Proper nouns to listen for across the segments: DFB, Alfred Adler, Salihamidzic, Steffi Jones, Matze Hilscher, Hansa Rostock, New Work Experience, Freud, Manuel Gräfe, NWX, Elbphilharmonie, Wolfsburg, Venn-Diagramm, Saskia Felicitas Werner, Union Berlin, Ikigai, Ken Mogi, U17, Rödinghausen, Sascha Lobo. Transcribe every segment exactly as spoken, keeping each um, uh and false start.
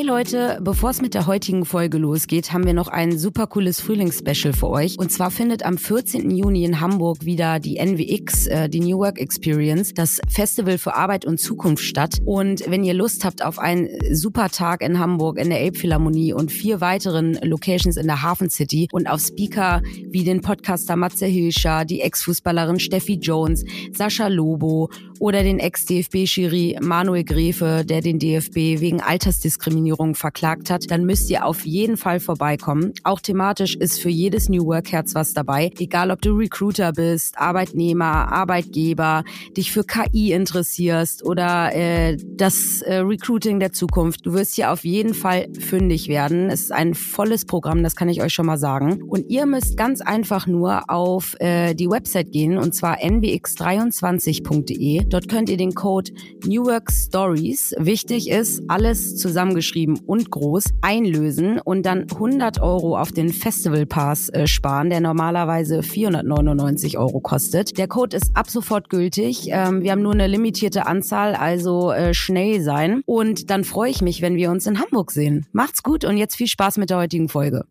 Hey Leute, bevor es mit der heutigen Folge losgeht, haben wir noch ein super cooles Frühlingsspecial für euch. Und zwar findet am vierzehnten Juni in Hamburg wieder die N W X, äh, die New Work Experience, das Festival für Arbeit und Zukunft statt. Und wenn ihr Lust habt auf einen super Tag in Hamburg, in der Elbphilharmonie und vier weiteren Locations in der Hafen City und auf Speaker wie den Podcaster Matze Hilscher, die Ex-Fußballerin Steffi Jones, Sascha Lobo oder den Ex-D F B-Schiri Manuel Gräfe, der den D F B wegen Altersdiskriminierung verklagt hat, dann müsst ihr auf jeden Fall vorbeikommen. Auch thematisch ist für jedes New Work Herz was dabei. Egal, ob du Recruiter bist, Arbeitnehmer, Arbeitgeber, dich für K I interessierst oder äh, das äh, Recruiting der Zukunft. Du wirst hier auf jeden Fall fündig werden. Es ist ein volles Programm, das kann ich euch schon mal sagen. Und ihr müsst ganz einfach nur auf äh, die Website gehen, und zwar n w x dreiundzwanzig punkt d e. Dort könnt ihr den Code New Work Stories, wichtig ist, alles zusammengeschrieben und groß, einlösen und dann hundert Euro auf den Festivalpass äh, sparen, der normalerweise vierhundertneunundneunzig Euro kostet. Der Code ist ab sofort gültig. Ähm, wir haben nur eine limitierte Anzahl, also äh, schnell sein. Und dann freue ich mich, wenn wir uns in Hamburg sehen. Macht's gut und jetzt viel Spaß mit der heutigen Folge.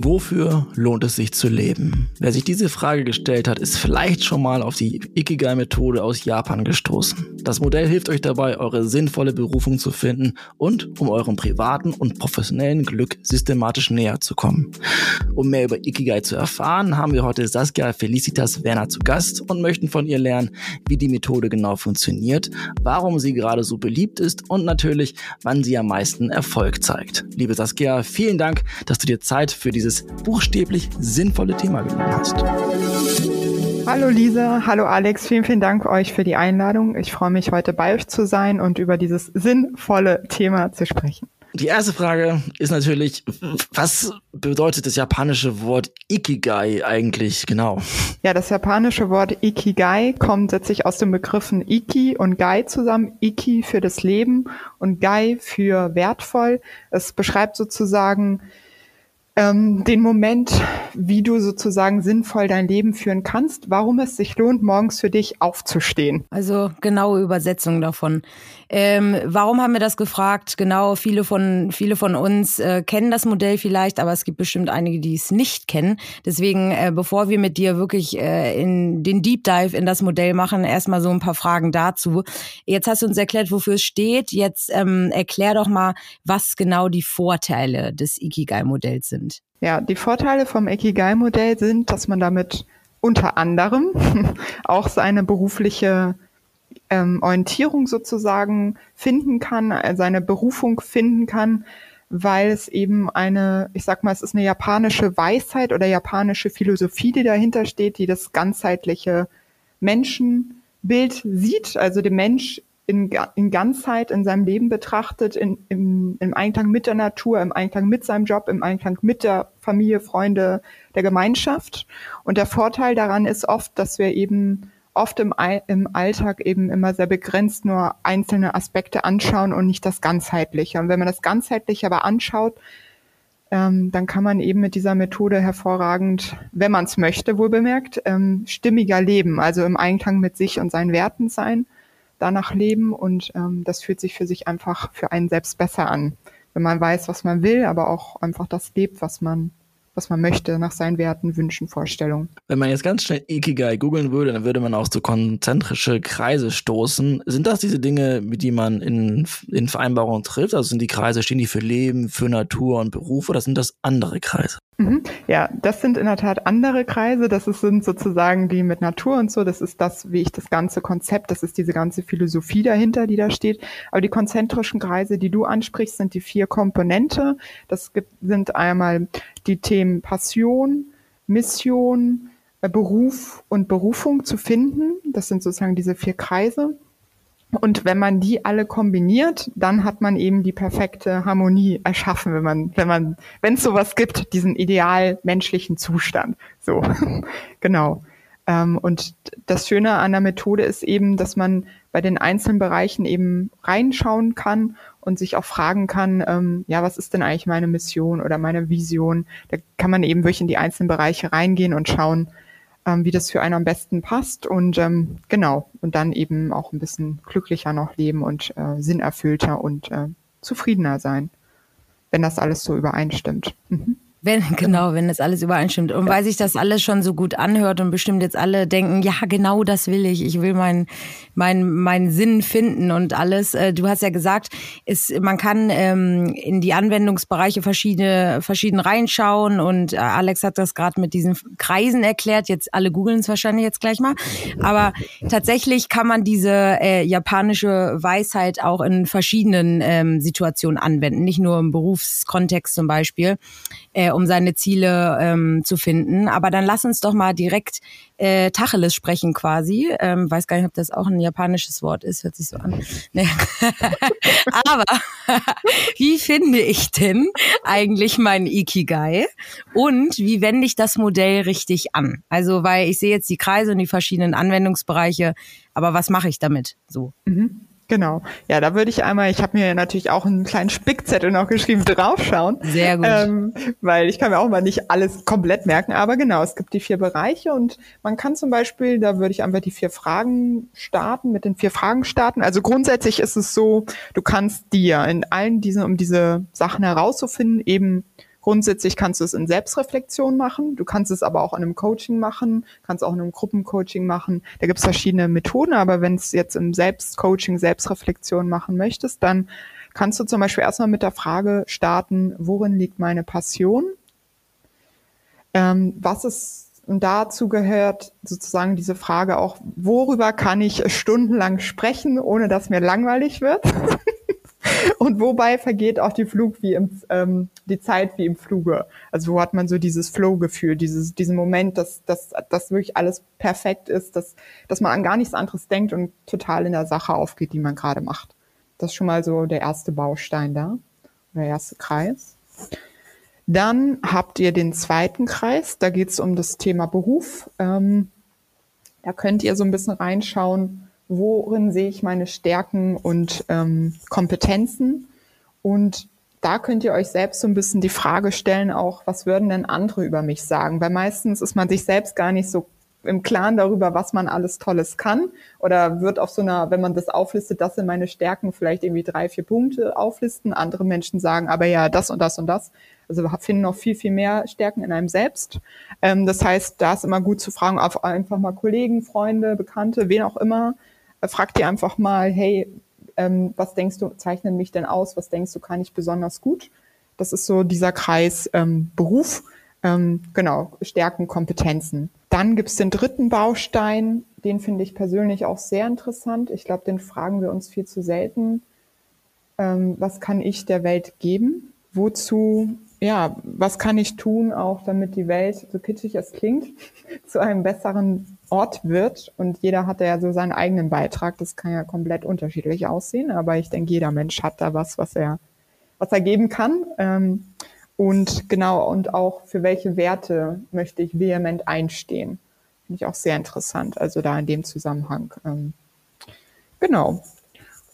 Wofür lohnt es sich zu leben? Wer sich diese Frage gestellt hat, ist vielleicht schon mal auf die Ikigai-Methode aus Japan gestoßen. Das Modell hilft euch dabei, eure sinnvolle Berufung zu finden und um eurem privaten und professionellen Glück systematisch näher zu kommen. Um mehr über Ikigai zu erfahren, haben wir heute Saskia Felicitas Werner zu Gast und möchten von ihr lernen, wie die Methode genau funktioniert, warum sie gerade so beliebt ist und natürlich, wann sie am meisten Erfolg zeigt. Liebe Saskia, vielen Dank, dass du dir Zeit für dieses buchstäblich sinnvolle Thema genommen hast. Hallo Lisa, hallo Alex, vielen, vielen Dank euch für die Einladung. Ich freue mich, heute bei euch zu sein und über dieses sinnvolle Thema zu sprechen. Die erste Frage ist natürlich, was bedeutet das japanische Wort Ikigai eigentlich genau? Ja, das japanische Wort Ikigai kommt letztlich aus den Begriffen Iki und Gai zusammen. Iki für das Leben und Gai für wertvoll. Es beschreibt sozusagen den Moment, wie du sozusagen sinnvoll dein Leben führen kannst, warum es sich lohnt, morgens für dich aufzustehen. Also genaue Übersetzung davon. Ähm, warum haben wir das gefragt? Genau, viele von viele von uns äh, kennen das Modell vielleicht, aber es gibt bestimmt einige, die es nicht kennen. Deswegen, äh, bevor wir mit dir wirklich äh, in den Deep Dive in das Modell machen, erstmal so ein paar Fragen dazu. Jetzt hast du uns erklärt, wofür es steht. Jetzt ähm, erklär doch mal, was genau die Vorteile des Ikigai-Modells sind. Ja, die Vorteile vom Ikigai-Modell sind, dass man damit unter anderem auch seine berufliche ähm, Orientierung sozusagen finden kann, seine Berufung finden kann, weil es eben eine, ich sag mal, es ist eine japanische Weisheit oder japanische Philosophie, die dahinter steht, die das ganzheitliche Menschenbild sieht, also den Mensch In, in Ganzheit in seinem Leben betrachtet, in, im, im Einklang mit der Natur, im Einklang mit seinem Job, im Einklang mit der Familie, Freunde, der Gemeinschaft. Und der Vorteil daran ist oft, dass wir eben oft im, im Alltag eben immer sehr begrenzt nur einzelne Aspekte anschauen und nicht das Ganzheitliche. Und wenn man das Ganzheitliche aber anschaut, ähm, dann kann man eben mit dieser Methode hervorragend, wenn man es möchte, wohl bemerkt, ähm, stimmiger leben, also im Einklang mit sich und seinen Werten sein, danach leben und ähm, das fühlt sich für sich einfach für einen selbst besser an, wenn man weiß, was man will, aber auch einfach das lebt, was man was man möchte, nach seinen Werten, Wünschen, Vorstellungen. Wenn man jetzt ganz schnell Ikigai googeln würde, dann würde man auch so konzentrische Kreise stoßen. Sind das diese Dinge, mit denen man in, in Vereinbarungen trifft? Also sind die Kreise, stehen die für Leben, für Natur und Beruf oder sind das andere Kreise? Mhm. Ja, das sind in der Tat andere Kreise. Das ist, sind sozusagen die mit Natur und so. Das ist das, wie ich das ganze Konzept, das ist diese ganze Philosophie dahinter, die da steht. Aber die konzentrischen Kreise, die du ansprichst, sind die vier Komponente. Das gibt, sind einmal die Themen Passion, Mission, Beruf und Berufung zu finden. Das sind sozusagen diese vier Kreise. Und wenn man die alle kombiniert, dann hat man eben die perfekte Harmonie erschaffen, wenn man, wenn man, wenn es sowas gibt, diesen ideal menschlichen Zustand. So, genau. Ähm, und das Schöne an der Methode ist eben, dass man bei den einzelnen Bereichen eben reinschauen kann und sich auch fragen kann, ähm, ja, was ist denn eigentlich meine Mission oder meine Vision? Da kann man eben wirklich in die einzelnen Bereiche reingehen und schauen, ähm, wie das für einen am besten passt und ähm, genau, und dann eben auch ein bisschen glücklicher noch leben und äh, sinnerfüllter und äh, zufriedener sein, wenn das alles so übereinstimmt. Mhm. Wenn, genau, wenn das alles übereinstimmt. Und weil sich das alles schon so gut anhört und bestimmt jetzt alle denken, ja, genau das will ich. Ich will meinen mein, mein Sinn finden und alles. Du hast ja gesagt, ist, man kann ähm, in die Anwendungsbereiche verschiedene, verschieden reinschauen. Und Alex hat das gerade mit diesen Kreisen erklärt. Jetzt alle googeln es wahrscheinlich jetzt gleich mal. Aber tatsächlich kann man diese äh, japanische Weisheit auch in verschiedenen ähm, Situationen anwenden. Nicht nur im Berufskontext zum Beispiel. Äh, um seine Ziele ähm, zu finden. Aber dann lass uns doch mal direkt äh, Tacheles sprechen quasi. Ähm, weiß gar nicht, ob das auch ein japanisches Wort ist. Hört sich so an. Nee. Aber wie finde ich denn eigentlich mein Ikigai? Und wie wende ich das Modell richtig an? Also, weil ich sehe jetzt die Kreise und die verschiedenen Anwendungsbereiche. Aber was mache ich damit so? Mhm. Genau. Ja, da würde ich einmal, ich habe mir natürlich auch einen kleinen Spickzettel noch geschrieben, draufschauen. Sehr gut. Ähm, weil ich kann mir auch mal nicht alles komplett merken, aber genau, es gibt die vier Bereiche und man kann zum Beispiel, da würde ich einfach die vier Fragen starten, mit den vier Fragen starten. Also grundsätzlich ist es so, du kannst dir in allen diesen, um diese Sachen herauszufinden, eben grundsätzlich kannst du es in Selbstreflexion machen, du kannst es aber auch in einem Coaching machen, kannst auch in einem Gruppencoaching machen. Da gibt es verschiedene Methoden, aber wenn es jetzt im Selbstcoaching, Selbstreflexion machen möchtest, dann kannst du zum Beispiel erstmal mit der Frage starten, worin liegt meine Passion? Ähm, was ist, und dazu gehört sozusagen diese Frage auch, worüber kann ich stundenlang sprechen, ohne dass mir langweilig wird? Und wobei vergeht auch die Flug wie im, ähm, die Zeit wie im Fluge. Also wo hat man so dieses Flow-Gefühl, dieses, diesen Moment, dass, dass, dass wirklich alles perfekt ist, dass, dass man an gar nichts anderes denkt und total in der Sache aufgeht, die man gerade macht. Das ist schon mal so der erste Baustein da, der erste Kreis. Dann habt ihr den zweiten Kreis, da geht es um das Thema Beruf. Ähm, da könnt ihr so ein bisschen reinschauen, worin sehe ich meine Stärken und ähm, Kompetenzen? Und da könnt ihr euch selbst so ein bisschen die Frage stellen, auch, was würden denn andere über mich sagen? Weil meistens ist man sich selbst gar nicht so im Klaren darüber, was man alles Tolles kann. Oder wird auf so einer, wenn man das auflistet, das sind meine Stärken, vielleicht irgendwie drei, vier Punkte auflisten. Andere Menschen sagen, aber ja, das und das und das. Also wir finden noch viel, viel mehr Stärken in einem selbst. Ähm, das heißt, da ist immer gut zu fragen, auf einfach mal Kollegen, Freunde, Bekannte, wen auch immer. Frag dir einfach mal, hey, ähm, was denkst du, zeichnet mich denn aus? Was denkst du, kann ich besonders gut? Das ist so dieser Kreis ähm, Beruf, ähm, genau, Stärken, Kompetenzen. Dann gibt's den dritten Baustein, den finde ich persönlich auch sehr interessant. Ich glaube, den fragen wir uns viel zu selten. Ähm, was kann ich der Welt geben? Wozu, ja, was kann ich tun, auch damit die Welt, so kitschig es klingt, zu einem besseren Ort wird, und jeder hat ja so seinen eigenen Beitrag, das kann ja komplett unterschiedlich aussehen, aber ich denke, jeder Mensch hat da was, was er, was er geben kann, und genau, und auch für welche Werte möchte ich vehement einstehen, finde ich auch sehr interessant, also da in dem Zusammenhang, genau.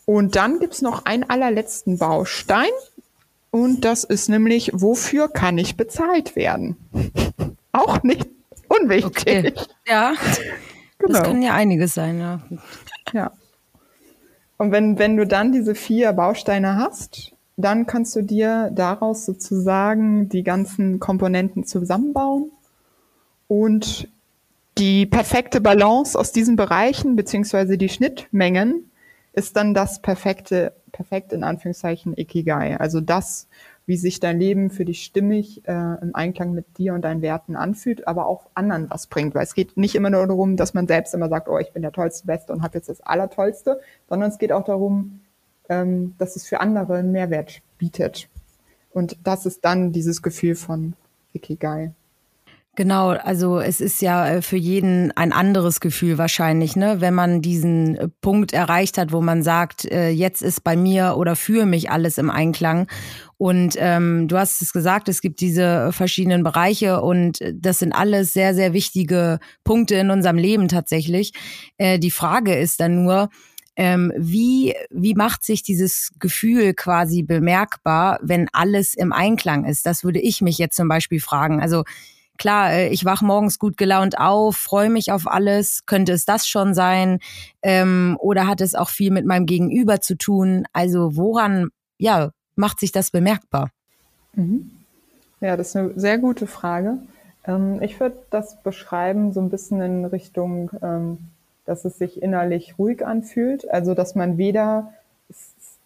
Und dann gibt's noch einen allerletzten Baustein, und das ist nämlich, wofür kann ich bezahlt werden? Auch nicht unwichtig. Okay. Ja, genau. Das können ja einiges sein. Ja. Ja. Und wenn, wenn du dann diese vier Bausteine hast, dann kannst du dir daraus sozusagen die ganzen Komponenten zusammenbauen und die perfekte Balance aus diesen Bereichen beziehungsweise die Schnittmengen ist dann das perfekte, perfekt in Anführungszeichen, Ikigai. Also das, wie sich dein Leben für dich stimmig äh, im Einklang mit dir und deinen Werten anfühlt, aber auch anderen was bringt. Weil es geht nicht immer nur darum, dass man selbst immer sagt, oh, ich bin der tollste, beste und habe jetzt das Allertollste, sondern es geht auch darum, ähm, dass es für andere einen Mehrwert bietet. Und das ist dann dieses Gefühl von Ikigai. Genau, also es ist ja für jeden ein anderes Gefühl wahrscheinlich, ne? Wenn man diesen Punkt erreicht hat, wo man sagt, jetzt ist bei mir oder für mich alles im Einklang. Und ähm, du hast es gesagt, es gibt diese verschiedenen Bereiche und das sind alles sehr, sehr wichtige Punkte in unserem Leben tatsächlich. Äh, die Frage ist dann nur, Ähm, wie wie macht sich dieses Gefühl quasi bemerkbar, wenn alles im Einklang ist? Das würde ich mich jetzt zum Beispiel fragen. Also Klar, ich wache morgens gut gelaunt auf, freue mich auf alles. Könnte es das schon sein? Ähm, oder hat es auch viel mit meinem Gegenüber zu tun? Also woran, ja, macht sich das bemerkbar? Mhm. Ja, das ist eine sehr gute Frage. Ähm, ich würde das beschreiben so ein bisschen in Richtung, ähm, dass es sich innerlich ruhig anfühlt. Also dass man weder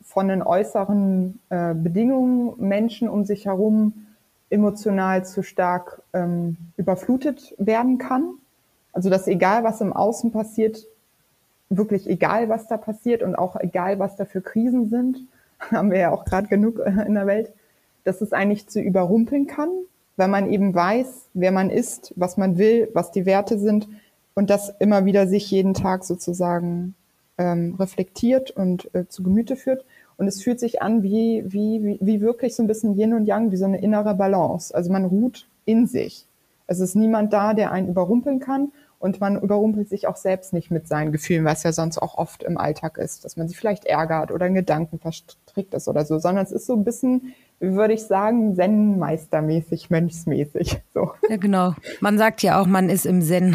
von den äußeren äh, Bedingungen, Menschen um sich herum, emotional zu stark ähm, überflutet werden kann. Also dass egal, was im Außen passiert, wirklich egal, was da passiert und auch egal, was da für Krisen sind, haben wir ja auch gerade genug in der Welt, dass es eigentlich zu überrumpeln kann, weil man eben weiß, wer man ist, was man will, was die Werte sind und das immer wieder sich jeden Tag sozusagen ähm, reflektiert und äh, zu Gemüte führt. Und es fühlt sich an wie, wie, wie, wie wirklich so ein bisschen Yin und Yang, wie so eine innere Balance. Also man ruht in sich. Es ist niemand da, der einen überrumpeln kann. Und man überrumpelt sich auch selbst nicht mit seinen Gefühlen, was ja sonst auch oft im Alltag ist, dass man sich vielleicht ärgert oder in Gedanken verstrickt ist oder so. Sondern es ist so ein bisschen, würde ich sagen, Zen-meistermäßig, mönchsmäßig. So. Ja, genau. Man sagt ja auch, man ist im Zen.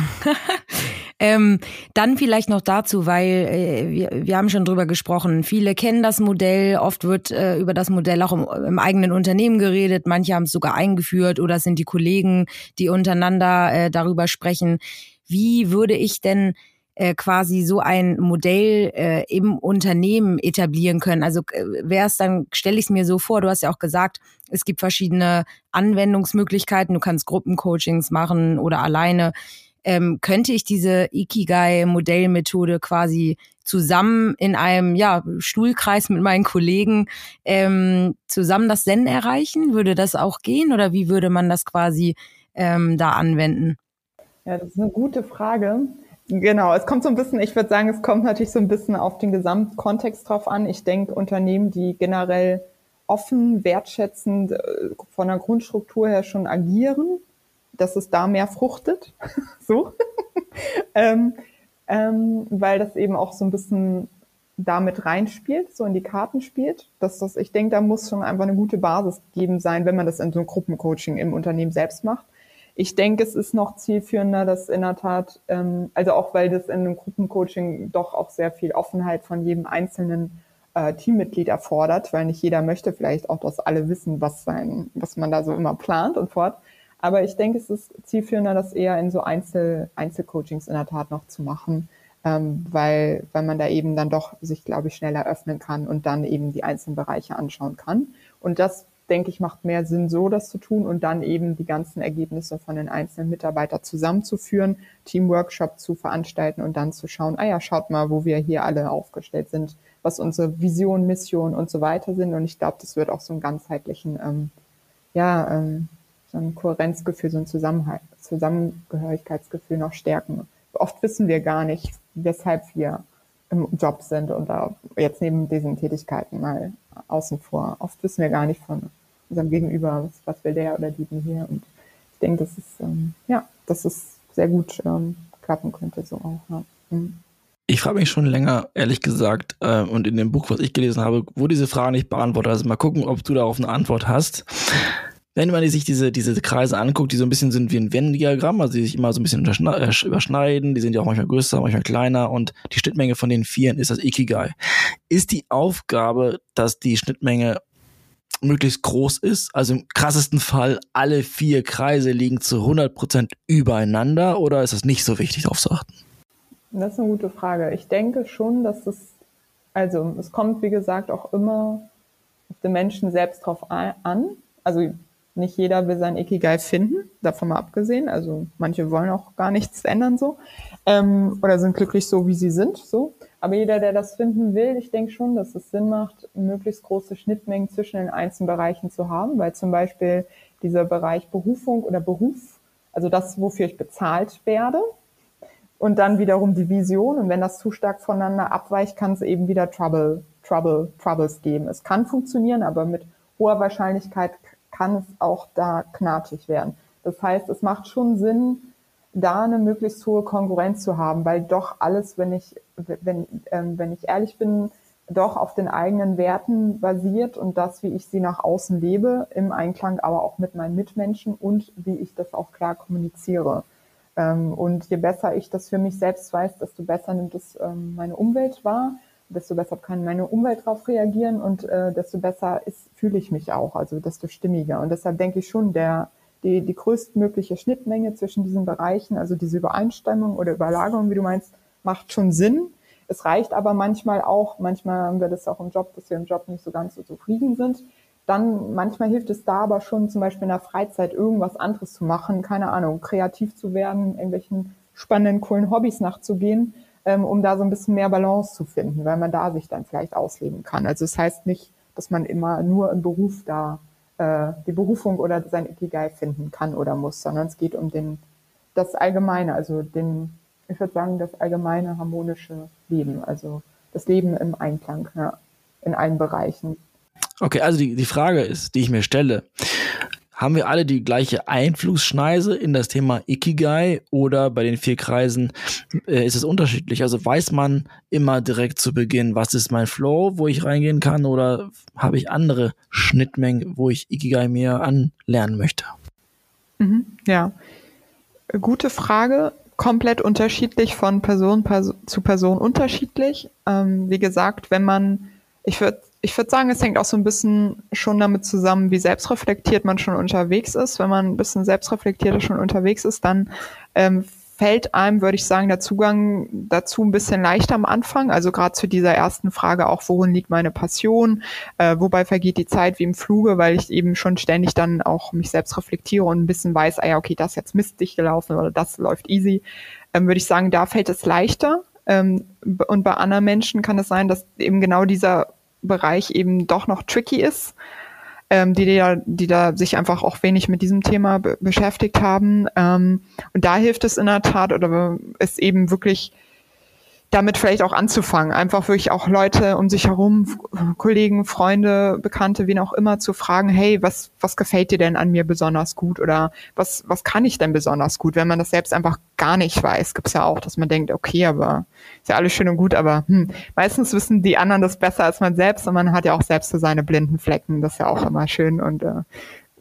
Ähm, dann vielleicht noch dazu, weil äh, wir, wir haben schon drüber gesprochen, viele kennen das Modell, oft wird äh, über das Modell auch im, im eigenen Unternehmen geredet, manche haben es sogar eingeführt oder es sind die Kollegen, die untereinander äh, darüber sprechen. Wie würde ich denn äh, quasi so ein Modell äh, im Unternehmen etablieren können? Also äh, wäre es dann, stelle ich es mir so vor, du hast ja auch gesagt, es gibt verschiedene Anwendungsmöglichkeiten, du kannst Gruppencoachings machen oder alleine. Ähm, könnte ich diese Ikigai-Modellmethode quasi zusammen in einem ja, Stuhlkreis mit meinen Kollegen ähm, zusammen das Zen erreichen? Würde das auch gehen oder wie würde man das quasi ähm, da anwenden? Ja, das ist eine gute Frage. Genau, es kommt so ein bisschen, ich würde sagen, es kommt natürlich so ein bisschen auf den Gesamtkontext drauf an. Ich denke, Unternehmen, die generell offen, wertschätzend, von der Grundstruktur her schon agieren, dass es da mehr fruchtet, so, ähm, ähm, weil das eben auch so ein bisschen damit reinspielt, so in die Karten spielt, dass das, ich denke, da muss schon einfach eine gute Basis gegeben sein, wenn man das in so einem Gruppencoaching im Unternehmen selbst macht. Ich denke, es ist noch zielführender, dass in der Tat, ähm, also auch weil das in einem Gruppencoaching doch auch sehr viel Offenheit von jedem einzelnen äh, Teammitglied erfordert, weil nicht jeder möchte vielleicht auch, dass alle wissen, was sein, was man da so immer plant und fort. Aber ich denke, es ist zielführender, das eher in so Einzel, Einzelcoachings in der Tat noch zu machen, ähm, weil, weil man da eben dann doch sich, glaube ich, schneller öffnen kann und dann eben die einzelnen Bereiche anschauen kann. Und das, denke ich, macht mehr Sinn, so das zu tun und dann eben die ganzen Ergebnisse von den einzelnen Mitarbeitern zusammenzuführen, Teamworkshop zu veranstalten und dann zu schauen, ah ja, schaut mal, wo wir hier alle aufgestellt sind, was unsere Vision, Mission und so weiter sind. Und ich glaube, das wird auch so einen ganzheitlichen, ähm, ja, ähm, ein Kohärenzgefühl, so ein Zusammenhalt, Zusammengehörigkeitsgefühl noch stärken. Oft wissen wir gar nicht, weshalb wir im Job sind und jetzt neben diesen Tätigkeiten mal außen vor. Oft wissen wir gar nicht von unserem Gegenüber, was, was will der oder die denn hier. Und ich denke, das ist, ähm, ja, dass es sehr gut ähm, klappen könnte, so auch. Ja. Mhm. Ich frage mich schon länger, ehrlich gesagt, äh, und in dem Buch, was ich gelesen habe, wurde diese Frage nicht beantwortet. Also mal gucken, ob du darauf eine Antwort hast. Wenn man sich diese diese Kreise anguckt, die so ein bisschen sind wie ein Venn-Diagramm, also die sich immer so ein bisschen überschneiden, die sind ja auch manchmal größer, manchmal kleiner und die Schnittmenge von den Vieren ist das Ikigai. Ist die Aufgabe, dass die Schnittmenge möglichst groß ist? Also im krassesten Fall, alle vier Kreise liegen zu hundert Prozent übereinander oder ist das nicht so wichtig, darauf zu achten? Das ist eine gute Frage. Ich denke schon, dass es, also es kommt, wie gesagt, auch immer auf den Menschen selbst drauf an. Also nicht jeder will sein Ikigai finden, davon mal abgesehen. Also manche wollen auch gar nichts ändern so ähm, oder sind glücklich so, wie sie sind. so. Aber jeder, der das finden will, ich denke schon, dass es Sinn macht, möglichst große Schnittmengen zwischen den einzelnen Bereichen zu haben, weil zum Beispiel dieser Bereich Berufung oder Beruf, also das, wofür ich bezahlt werde und dann wiederum die Vision. Und wenn das zu stark voneinander abweicht, kann es eben wieder Trouble, Trouble, Troubles geben. Es kann funktionieren, aber mit hoher Wahrscheinlichkeit kann es auch da knatschig werden. Das heißt, es macht schon Sinn, da eine möglichst hohe Konkurrenz zu haben, weil doch alles, wenn ich, wenn, ähm, wenn ich ehrlich bin, doch auf den eigenen Werten basiert und das, wie ich sie nach außen lebe, im Einklang aber auch mit meinen Mitmenschen und wie ich das auch klar kommuniziere. Und je besser ich das für mich selbst weiß, desto besser nimmt es meine Umwelt wahr, desto besser kann meine Umwelt darauf reagieren und desto besser ist, fühle ich mich auch, also desto stimmiger. Und deshalb denke ich schon, der die, die größtmögliche Schnittmenge zwischen diesen Bereichen, also diese Übereinstimmung oder Überlagerung, wie du meinst, macht schon Sinn. Es reicht aber manchmal auch, manchmal haben wir das auch im Job, dass wir im Job nicht so ganz so zufrieden sind. Dann manchmal hilft es da aber schon, zum Beispiel in der Freizeit irgendwas anderes zu machen, keine Ahnung, kreativ zu werden, irgendwelchen spannenden, coolen Hobbys nachzugehen, ähm, um da so ein bisschen mehr Balance zu finden, weil man da sich dann vielleicht ausleben kann. Also es heißt nicht, dass man immer nur im Beruf da äh, die Berufung oder sein Ikigai finden kann oder muss, sondern es geht um den das Allgemeine, also den, ich würde sagen, das allgemeine harmonische Leben, also das Leben im Einklang, ja, in allen Bereichen. Okay, also die, die Frage ist, die ich mir stelle, haben wir alle die gleiche Einflussschneise in das Thema Ikigai oder bei den vier Kreisen äh, ist es unterschiedlich? Also weiß man immer direkt zu Beginn, was ist mein Flow, wo ich reingehen kann, oder habe ich andere Schnittmengen, wo ich Ikigai mehr anlernen möchte? Mhm, ja, gute Frage. Komplett unterschiedlich, von Person pers- zu Person unterschiedlich. Ähm, wie gesagt, wenn man, ich würde ich würde sagen, es hängt auch so ein bisschen schon damit zusammen, wie selbstreflektiert man schon unterwegs ist. Wenn man ein bisschen selbstreflektierter schon unterwegs ist, dann ähm, fällt einem, würde ich sagen, der Zugang dazu ein bisschen leichter am Anfang. Also gerade zu dieser ersten Frage auch, worin liegt meine Passion? Äh, wobei vergeht die Zeit wie im Fluge, weil ich eben schon ständig dann auch mich selbst reflektiere und ein bisschen weiß, ah ja, okay, das ist jetzt mistig gelaufen oder das läuft easy. Ähm, würde ich sagen, da fällt es leichter. Ähm, und bei anderen Menschen kann es sein, dass eben genau dieser Bereich eben doch noch tricky ist, ähm, die, die, da, die da sich einfach auch wenig mit diesem Thema be- beschäftigt haben. Ähm, und da hilft es in der Tat, oder es eben wirklich damit vielleicht auch anzufangen, einfach wirklich auch Leute um sich herum, F- Kollegen, Freunde, Bekannte, wen auch immer, zu fragen, hey, was, was gefällt dir denn an mir besonders gut oder was, was kann ich denn besonders gut? Wenn man das selbst einfach gar nicht weiß, gibt's ja auch, dass man denkt, okay, aber ist ja alles schön und gut, aber hm, meistens wissen die anderen das besser als man selbst und man hat ja auch selbst so seine blinden Flecken, das ist ja auch immer schön und äh,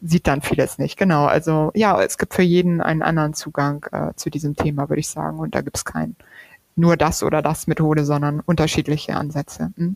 sieht dann vieles nicht, genau. Also ja, es gibt für jeden einen anderen Zugang äh, zu diesem Thema, würde ich sagen, und da gibt's keinen nur das oder das Methode, sondern unterschiedliche Ansätze. Hm?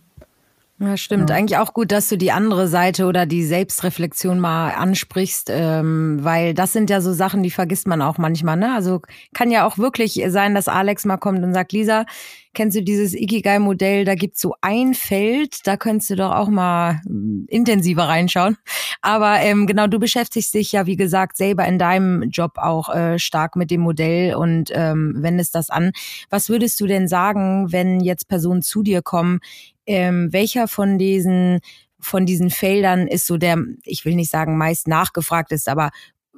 Ja, stimmt. Ja. Eigentlich auch gut, dass du die andere Seite oder die Selbstreflexion mal ansprichst, ähm, weil das sind ja so Sachen, die vergisst man auch manchmal, ne? Also kann ja auch wirklich sein, dass Alex mal kommt und sagt, Lisa, kennst du dieses Ikigai-Modell, da gibt's so ein Feld, da könntest du doch auch mal intensiver reinschauen. Aber ähm, genau, du beschäftigst dich ja, wie gesagt, selber in deinem Job auch äh, stark mit dem Modell und ähm, wendest das an. Was würdest du denn sagen, wenn jetzt Personen zu dir kommen, Ähm, welcher von diesen von diesen Feldern ist so der, ich will nicht sagen meist nachgefragt ist, aber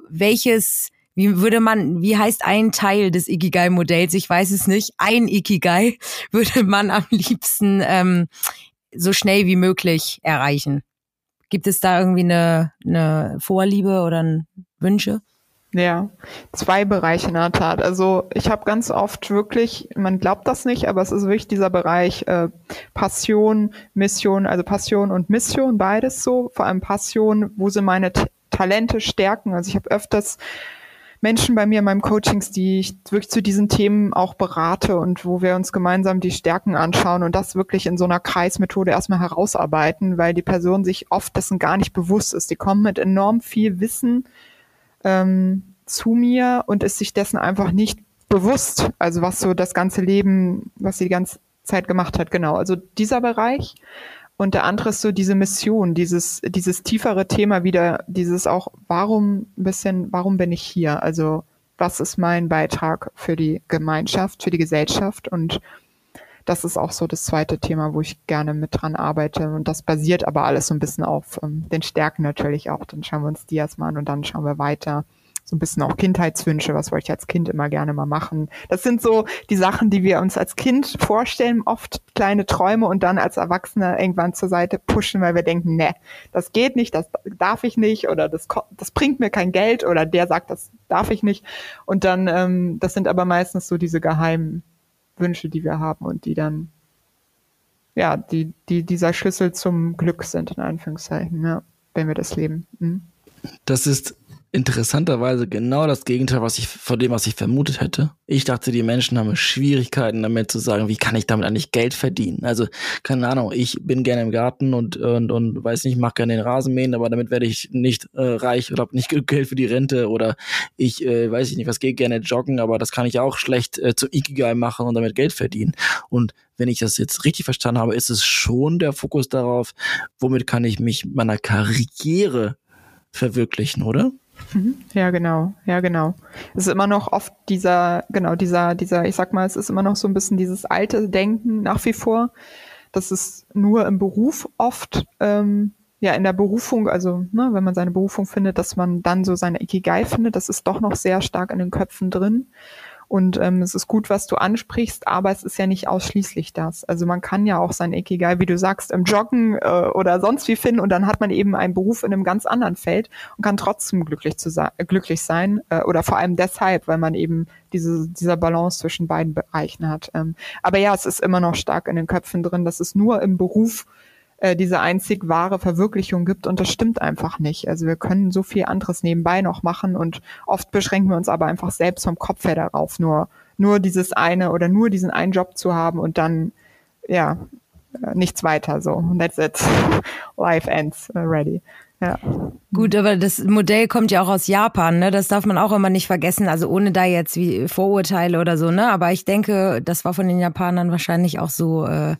welches, wie würde man, wie heißt ein Teil des Ikigai-Modells, ich weiß es nicht, ein Ikigai würde man am liebsten ähm, so schnell wie möglich erreichen? Gibt es da irgendwie eine, eine Vorliebe oder ein Wünsche? Ja, zwei Bereiche in der Tat. Also ich habe ganz oft wirklich, man glaubt das nicht, aber es ist wirklich dieser Bereich äh, Passion, Mission, also Passion und Mission, beides so. Vor allem Passion, wo sind meine T- Talente, Stärken. Also ich habe öfters Menschen bei mir in meinem Coachings, die ich wirklich zu diesen Themen auch berate und wo wir uns gemeinsam die Stärken anschauen und das wirklich in so einer Kreismethode erstmal herausarbeiten, weil die Person sich oft dessen gar nicht bewusst ist. Die kommen mit enorm viel Wissen Ähm, zu mir und ist sich dessen einfach nicht bewusst, also was so das ganze Leben, was sie die ganze Zeit gemacht hat, genau. Also dieser Bereich und der andere ist so diese Mission, dieses dieses tiefere Thema wieder, dieses auch, warum ein bisschen, warum bin ich hier? Also was ist mein Beitrag für die Gemeinschaft, für die Gesellschaft? Und das ist auch so das zweite Thema, wo ich gerne mit dran arbeite. Und das basiert aber alles so ein bisschen auf ähm, den Stärken natürlich auch. Dann schauen wir uns die erstmal an und dann schauen wir weiter. So ein bisschen auch Kindheitswünsche, was wollte ich als Kind immer gerne mal machen. Das sind so die Sachen, die wir uns als Kind vorstellen, oft kleine Träume und dann als Erwachsene irgendwann zur Seite pushen, weil wir denken, ne, das geht nicht, das darf ich nicht oder das, das bringt mir kein Geld oder der sagt, das darf ich nicht. Und dann, ähm, das sind aber meistens so diese geheimen Wünsche, die wir haben und die dann ja, die, die, dieser Schlüssel zum Glück sind, in Anführungszeichen, ja, wenn wir das leben. Mhm. Das ist interessanterweise genau das Gegenteil, was ich von dem, was ich vermutet hätte. Ich dachte, die Menschen haben Schwierigkeiten damit zu sagen, wie kann ich damit eigentlich Geld verdienen? Also, keine Ahnung, ich bin gerne im Garten und, und, und weiß nicht, mache gerne den Rasen mähen, aber damit werde ich nicht äh, reich oder habe nicht genug Geld für die Rente oder ich äh, weiß ich nicht, was geht, gerne joggen, aber das kann ich auch schlecht äh, zu Ikigai machen und damit Geld verdienen. Und wenn ich das jetzt richtig verstanden habe, ist es schon der Fokus darauf, womit kann ich mich meiner Karriere verwirklichen, oder? Ja, genau, ja, genau. Es ist immer noch oft dieser, genau, dieser, dieser, ich sag mal, es ist immer noch so ein bisschen dieses alte Denken nach wie vor, dass es nur im Beruf oft, ähm, ja, in der Berufung, also, ne, wenn man seine Berufung findet, dass man dann so seine Ikigai findet, das ist doch noch sehr stark in den Köpfen drin. Und ähm, es ist gut, was du ansprichst, aber es ist ja nicht ausschließlich das. Also man kann ja auch sein Ikigai, wie du sagst, im Joggen äh, oder sonst wie finden und dann hat man eben einen Beruf in einem ganz anderen Feld und kann trotzdem glücklich, zu sa- glücklich sein äh, oder vor allem deshalb, weil man eben diese dieser Balance zwischen beiden Bereichen hat. Ähm, aber ja, es ist immer noch stark in den Köpfen drin, dass es nur im Beruf äh, diese einzig wahre Verwirklichung gibt und das stimmt einfach nicht. Also wir können so viel anderes nebenbei noch machen und oft beschränken wir uns aber einfach selbst vom Kopf her darauf, nur nur dieses eine oder nur diesen einen Job zu haben und dann, ja, nichts weiter so. That's it. Life ends already. Ja. Gut, aber das Modell kommt ja auch aus Japan, ne? Das darf man auch immer nicht vergessen, also ohne da jetzt wie Vorurteile oder so, ne? Aber ich denke, das war von den Japanern wahrscheinlich auch so äh,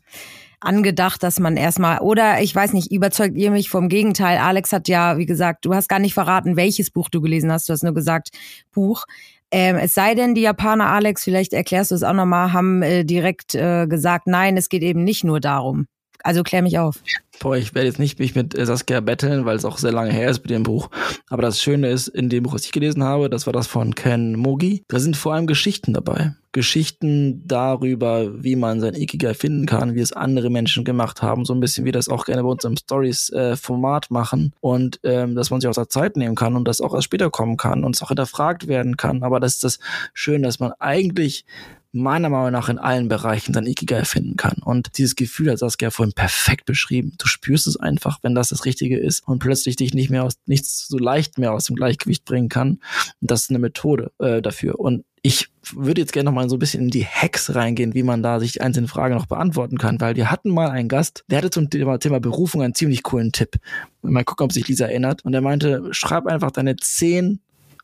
angedacht, dass man erstmal, oder ich weiß nicht, überzeugt ihr mich vom Gegenteil? Alex hat ja, wie gesagt, du hast gar nicht verraten, welches Buch du gelesen hast, du hast nur gesagt, Buch. Ähm, es sei denn, die Japaner, Alex, vielleicht erklärst du es auch nochmal, haben äh, direkt äh, gesagt, nein, es geht eben nicht nur darum. Also klär mich auf. Boah, ich werde jetzt nicht mich mit Saskia betteln, weil es auch sehr lange her ist mit dem Buch. Aber das Schöne ist, in dem Buch, was ich gelesen habe, das war das von Ken Mogi, da sind vor allem Geschichten dabei. Geschichten darüber, wie man sein Ikigai finden kann, wie es andere Menschen gemacht haben, so ein bisschen wie das auch gerne bei uns im Stories-Format äh, machen und ähm, dass man sich auch da Zeit nehmen kann und das auch erst später kommen kann und es auch hinterfragt werden kann. Aber das ist das Schöne, dass man eigentlich meiner Meinung nach in allen Bereichen sein Ikigai finden kann. Und dieses Gefühl hat Saskia vorhin perfekt beschrieben. Du spürst es einfach, wenn das das Richtige ist und plötzlich dich nicht mehr aus, nichts so leicht mehr aus dem Gleichgewicht bringen kann. Und das ist eine Methode äh, dafür. Und ich würde jetzt gerne noch mal so ein bisschen in die Hacks reingehen, wie man da sich die einzelnen Fragen noch beantworten kann, weil wir hatten mal einen Gast, der hatte zum Thema, Thema Berufung einen ziemlich coolen Tipp. Mal gucken, ob sich Lisa erinnert. Und er meinte, schreib einfach deine zehn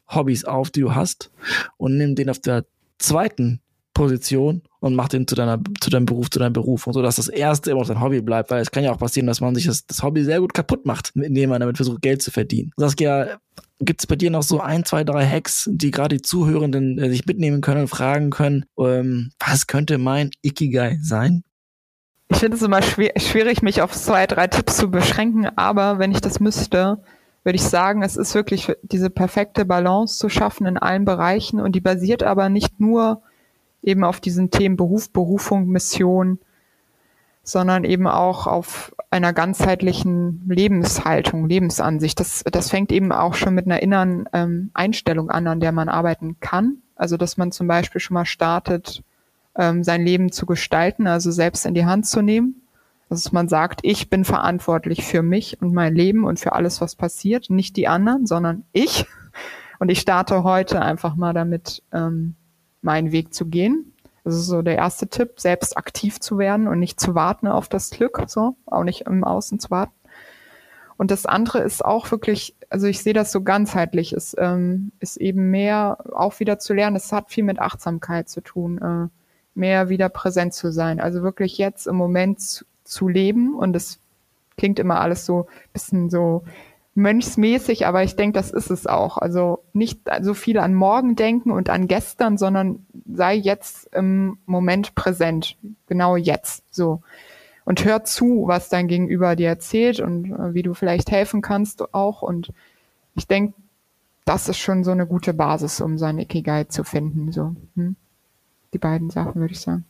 Hobbys auf, die du hast und nimm den auf der zweiten Position und mach den zu deiner, zu deinem Beruf, zu deinem Beruf und so, dass das erste immer noch dein Hobby bleibt, weil es kann ja auch passieren, dass man sich das, das Hobby sehr gut kaputt macht, indem man damit versucht, Geld zu verdienen. Saskia, gibt es bei dir noch so ein, zwei, drei Hacks, die gerade die Zuhörenden äh, sich mitnehmen können und fragen können, ähm, was könnte mein Ikigai sein? Ich finde es immer schwer, schwierig, mich auf zwei, drei Tipps zu beschränken, aber wenn ich das müsste, würde ich sagen, es ist wirklich diese perfekte Balance zu schaffen in allen Bereichen und die basiert aber nicht nur eben auf diesen Themen Beruf, Berufung, Mission, sondern eben auch auf einer ganzheitlichen Lebenshaltung, Lebensansicht. Das, das fängt eben auch schon mit einer inneren ähm, Einstellung an, an der man arbeiten kann. Also dass man zum Beispiel schon mal startet, ähm, sein Leben zu gestalten, also selbst in die Hand zu nehmen. Dass man sagt, ich bin verantwortlich für mich und mein Leben und für alles, was passiert. Nicht die anderen, sondern ich. Und ich starte heute einfach mal damit, ähm, meinen Weg zu gehen. Das ist so der erste Tipp, selbst aktiv zu werden und nicht zu warten auf das Glück, so, auch nicht im Außen zu warten. Und das andere ist auch wirklich, also ich sehe das so ganzheitlich, ist, ähm, ist eben mehr auch wieder zu lernen, es hat viel mit Achtsamkeit zu tun, äh, mehr wieder präsent zu sein, also wirklich jetzt im Moment zu, zu leben und das klingt immer alles so ein bisschen so mönchsmäßig, aber ich denke, das ist es auch. Also nicht so viel an morgen denken und an gestern, sondern sei jetzt im Moment präsent, genau jetzt so. Und hör zu, was dein Gegenüber dir erzählt und äh, wie du vielleicht helfen kannst auch. Und ich denke, das ist schon so eine gute Basis, um sein Ikigai zu finden. So, hm? Die beiden Sachen, würde ich sagen.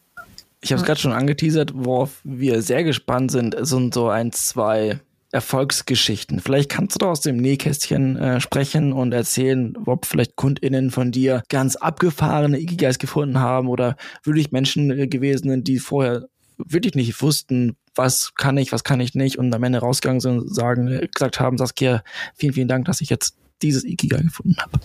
Ich habe es gerade schon angeteasert, worauf wir sehr gespannt sind. Es sind so ein, zwei Erfolgsgeschichten. Vielleicht kannst du doch aus dem Nähkästchen äh, sprechen und erzählen, ob vielleicht KundInnen von dir ganz abgefahrene Ikigais gefunden haben oder wirklich Menschen äh, gewesen sind, die vorher wirklich nicht wussten, was kann ich, was kann ich nicht, und am Ende rausgegangen sind und sagen, gesagt haben, Saskia, vielen, vielen Dank, dass ich jetzt dieses Ikigai gefunden habe.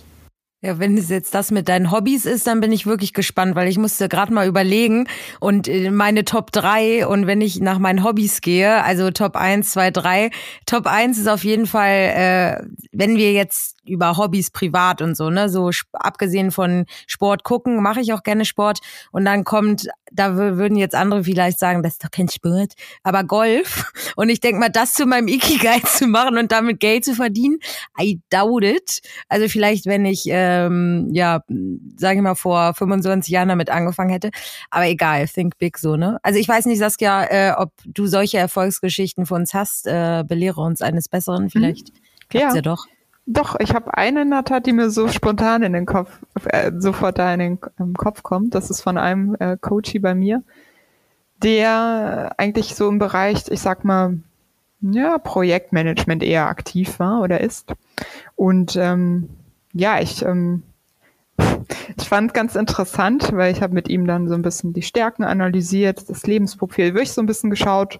Ja, wenn es jetzt das mit deinen Hobbys ist, dann bin ich wirklich gespannt, weil ich musste gerade mal überlegen und meine Top drei, und wenn ich nach meinen Hobbys gehe, also Top eins, zwei, drei, Top eins ist auf jeden Fall, äh, wenn wir jetzt über Hobbys privat und so, ne, so abgesehen von Sport gucken, mache ich auch gerne Sport, und dann kommt, da w- würden jetzt andere vielleicht sagen, das ist doch kein Sport, aber Golf, und ich denke mal, das zu meinem Ikigai zu machen und damit Geld zu verdienen, I doubt it. Also vielleicht, wenn ich äh, ja, sage ich mal, vor fünfundzwanzig Jahren damit angefangen hätte. Aber egal, think big so, ne? Also ich weiß nicht, Saskia, äh, ob du solche Erfolgsgeschichten von uns hast. Äh, belehre uns eines Besseren vielleicht. Mhm. Ja. ja doch. Doch, ich habe eine in der Tat, die mir so spontan in den Kopf, äh, sofort da in den im Kopf kommt. Das ist von einem äh, Coachie bei mir, der eigentlich so im Bereich, ich sag mal, ja, Projektmanagement eher aktiv war oder ist. Und ähm, Ja, ich, ähm, ich fand ganz interessant, weil ich habe mit ihm dann so ein bisschen die Stärken analysiert, das Lebensprofil, wirklich so ein bisschen geschaut,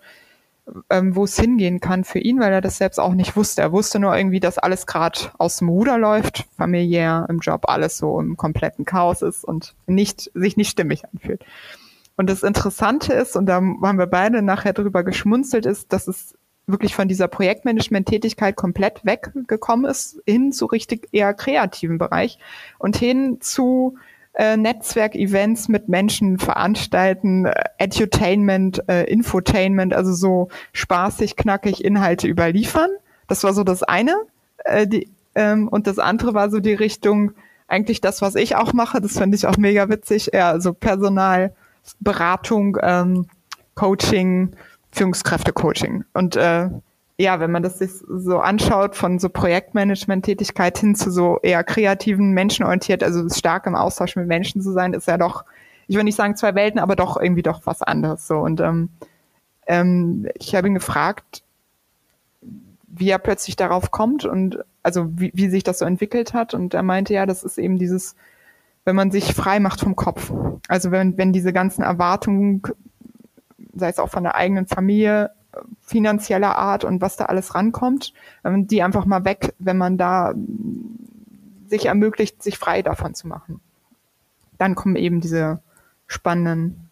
ähm, wo es hingehen kann für ihn, weil er das selbst auch nicht wusste. Er wusste nur irgendwie, dass alles gerade aus dem Ruder läuft, familiär, im Job, alles so im kompletten Chaos ist und nicht, sich nicht stimmig anfühlt. Und das Interessante ist, und da haben wir beide nachher drüber geschmunzelt, ist, dass es wirklich von dieser Projektmanagement-Tätigkeit komplett weggekommen ist, hin zu richtig eher kreativen Bereich und hin zu äh, Netzwerk-Events mit Menschen veranstalten, äh, Edutainment, äh, Infotainment, also so spaßig, knackig Inhalte überliefern. Das war so das eine. Äh, die, ähm, und das andere war so die Richtung, eigentlich das, was ich auch mache, das finde ich auch mega witzig, eher so Personalberatung, ähm, Coaching, Führungskräfte-Coaching. Und äh, ja, wenn man das sich so anschaut, von so Projektmanagement-Tätigkeit hin zu so eher kreativen, menschenorientiert, also stark im Austausch mit Menschen zu sein, ist ja doch, ich will nicht sagen zwei Welten, aber doch irgendwie doch was anderes. So. Und ähm, ähm, ich habe ihn gefragt, wie er plötzlich darauf kommt und also wie, wie sich das so entwickelt hat. Und er meinte, ja, das ist eben dieses, wenn man sich frei macht vom Kopf. Also wenn, wenn diese ganzen Erwartungen, sei es auch von der eigenen Familie, finanzieller Art und was da alles rankommt, die einfach mal weg, wenn man da sich ermöglicht, sich frei davon zu machen. Dann kommen eben diese spannenden,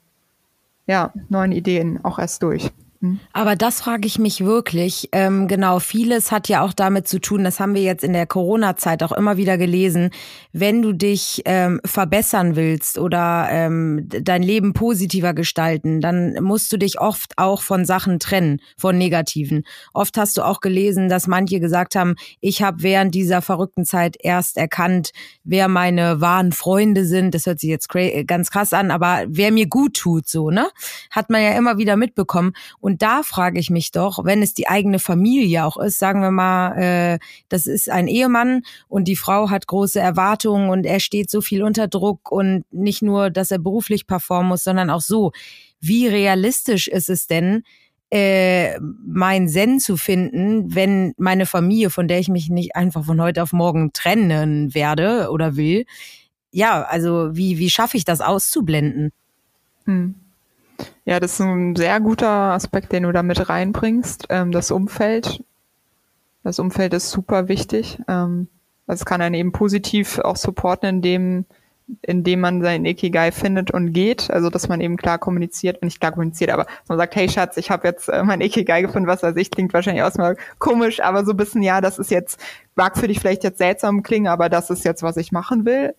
ja, neuen Ideen auch erst durch. Aber das frage ich mich wirklich. Ähm, genau, vieles hat ja auch damit zu tun, das haben wir jetzt in der Corona-Zeit auch immer wieder gelesen, wenn du dich ähm, verbessern willst oder ähm, dein Leben positiver gestalten, dann musst du dich oft auch von Sachen trennen, von Negativen. Oft hast du auch gelesen, dass manche gesagt haben, ich habe während dieser verrückten Zeit erst erkannt, wer meine wahren Freunde sind. Das hört sich jetzt cra- ganz krass an, aber wer mir gut tut, so, ne? Hat man ja immer wieder mitbekommen. Und Und da frage ich mich doch, wenn es die eigene Familie auch ist, sagen wir mal, äh, das ist ein Ehemann und die Frau hat große Erwartungen und er steht so viel unter Druck und nicht nur, dass er beruflich performen muss, sondern auch so. Wie realistisch ist es denn, äh, mein Zen zu finden, wenn meine Familie, von der ich mich nicht einfach von heute auf morgen trennen werde oder will, ja, also wie, wie schaffe ich das auszublenden? Hm. Ja, das ist ein sehr guter Aspekt, den du da mit reinbringst. Ähm, das Umfeld. Das Umfeld ist super wichtig. Ähm, das kann einen eben positiv auch supporten, indem, indem man seinen Ikigai findet und geht. Also, dass man eben klar kommuniziert, nicht klar kommuniziert, aber dass man sagt, hey Schatz, ich habe jetzt äh, mein Ikigai gefunden, was weiß ich, klingt wahrscheinlich erstmal komisch, aber so ein bisschen, ja, das ist jetzt, mag für dich vielleicht jetzt seltsam klingen, aber das ist jetzt, was ich machen will.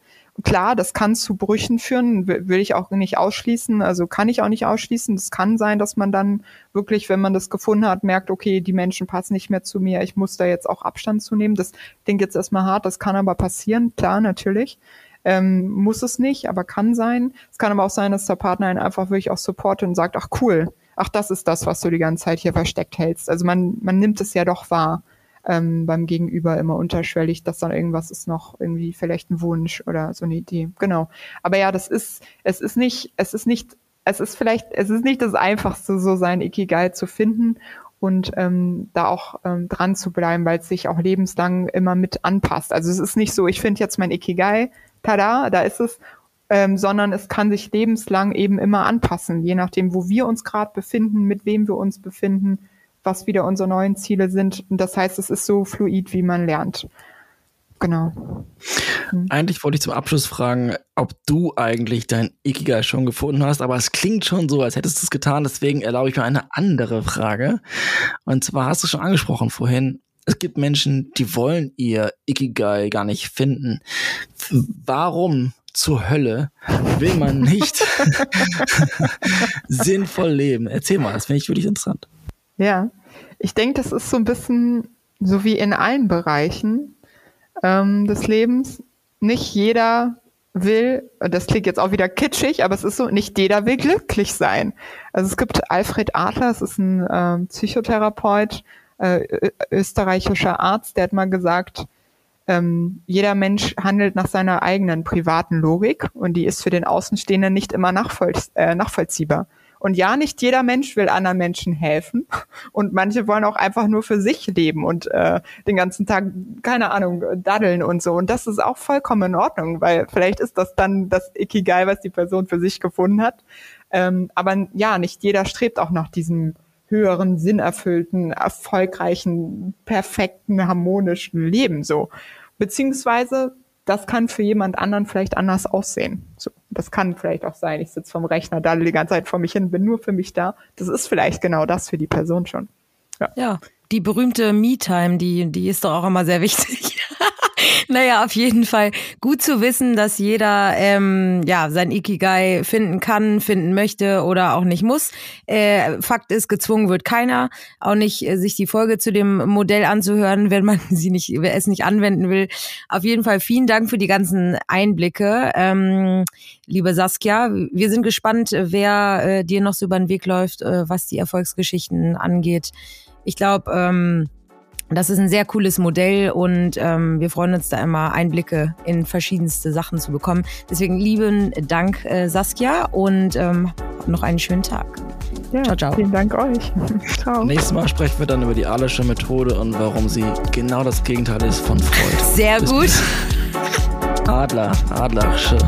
Klar, das kann zu Brüchen führen, will ich auch nicht ausschließen, also kann ich auch nicht ausschließen. Das kann sein, dass man dann wirklich, wenn man das gefunden hat, merkt, okay, die Menschen passen nicht mehr zu mir, ich muss da jetzt auch Abstand zu nehmen. Das klingt jetzt erstmal hart, das kann aber passieren, klar, natürlich. Ähm, muss es nicht, aber kann sein. Es kann aber auch sein, dass der Partner einen einfach wirklich auch supportet und sagt, ach cool, ach das ist das, was du die ganze Zeit hier versteckt hältst. Also man, man nimmt es ja doch wahr. Ähm, beim Gegenüber immer unterschwellig, dass dann irgendwas ist noch irgendwie vielleicht ein Wunsch oder so eine Idee. Genau. Aber ja, das ist, es ist nicht, es ist nicht, es ist vielleicht, es ist nicht das Einfachste, so sein Ikigai zu finden und ähm, da auch ähm, dran zu bleiben, weil es sich auch lebenslang immer mit anpasst. Also es ist nicht so, ich finde jetzt mein Ikigai, tada, da ist es. ähm, sondern es kann sich lebenslang eben immer anpassen, je nachdem, wo wir uns gerade befinden, mit wem wir uns befinden, was wieder unsere neuen Ziele sind. Und das heißt, es ist so fluid, wie man lernt. Genau. Mhm. Eigentlich wollte ich zum Abschluss fragen, ob du eigentlich dein Ikigai schon gefunden hast, aber es klingt schon so, als hättest du es getan, deswegen erlaube ich mir eine andere Frage. Und zwar hast du schon angesprochen vorhin, es gibt Menschen, die wollen ihr Ikigai gar nicht finden. Warum zur Hölle will man nicht sinnvoll leben? Erzähl mal, das finde ich wirklich interessant. Ja, ich denke, das ist so ein bisschen so wie in allen Bereichen ähm, des Lebens. Nicht jeder will, das klingt jetzt auch wieder kitschig, aber es ist so, nicht jeder will glücklich sein. Also es gibt Alfred Adler, es ist ein ähm, Psychotherapeut, äh, österreichischer Arzt, der hat mal gesagt, ähm, jeder Mensch handelt nach seiner eigenen privaten Logik und die ist für den Außenstehenden nicht immer nachvollzie- äh, nachvollziehbar. Und ja, nicht jeder Mensch will anderen Menschen helfen und manche wollen auch einfach nur für sich leben und äh, den ganzen Tag, keine Ahnung, daddeln und so. Und das ist auch vollkommen in Ordnung, weil vielleicht ist das dann das Ikigai, was die Person für sich gefunden hat. Ähm, aber ja, nicht jeder strebt auch nach diesem höheren, sinnerfüllten, erfolgreichen, perfekten, harmonischen Leben so. Beziehungsweise, das kann für jemand anderen vielleicht anders aussehen. So, das kann vielleicht auch sein, ich sitze vom Rechner, daddel die ganze Zeit vor mich hin, bin nur für mich da. Das ist vielleicht genau das für die Person schon. Ja, ja, die berühmte Me-Time, die, die ist doch auch immer sehr wichtig. Naja, auf jeden Fall gut zu wissen, dass jeder ähm, ja sein Ikigai finden kann, finden möchte oder auch nicht muss. Äh, Fakt ist, gezwungen wird keiner, auch nicht äh, sich die Folge zu dem Modell anzuhören, wenn man sie nicht, es nicht anwenden will. Auf jeden Fall vielen Dank für die ganzen Einblicke, ähm, liebe Saskia. Wir sind gespannt, wer äh, dir noch so über den Weg läuft, äh, was die Erfolgsgeschichten angeht. Ich glaube, ähm, das ist ein sehr cooles Modell und ähm, wir freuen uns da immer, Einblicke in verschiedenste Sachen zu bekommen. Deswegen lieben Dank, äh, Saskia, und ähm, noch einen schönen Tag. Ja, ciao, ciao. Vielen Dank euch. Ciao. Nächstes Mal sprechen wir dann über die Adlersche Methode und warum sie genau das Gegenteil ist von Freud. Sehr Bis gut. Adler, Adlersche.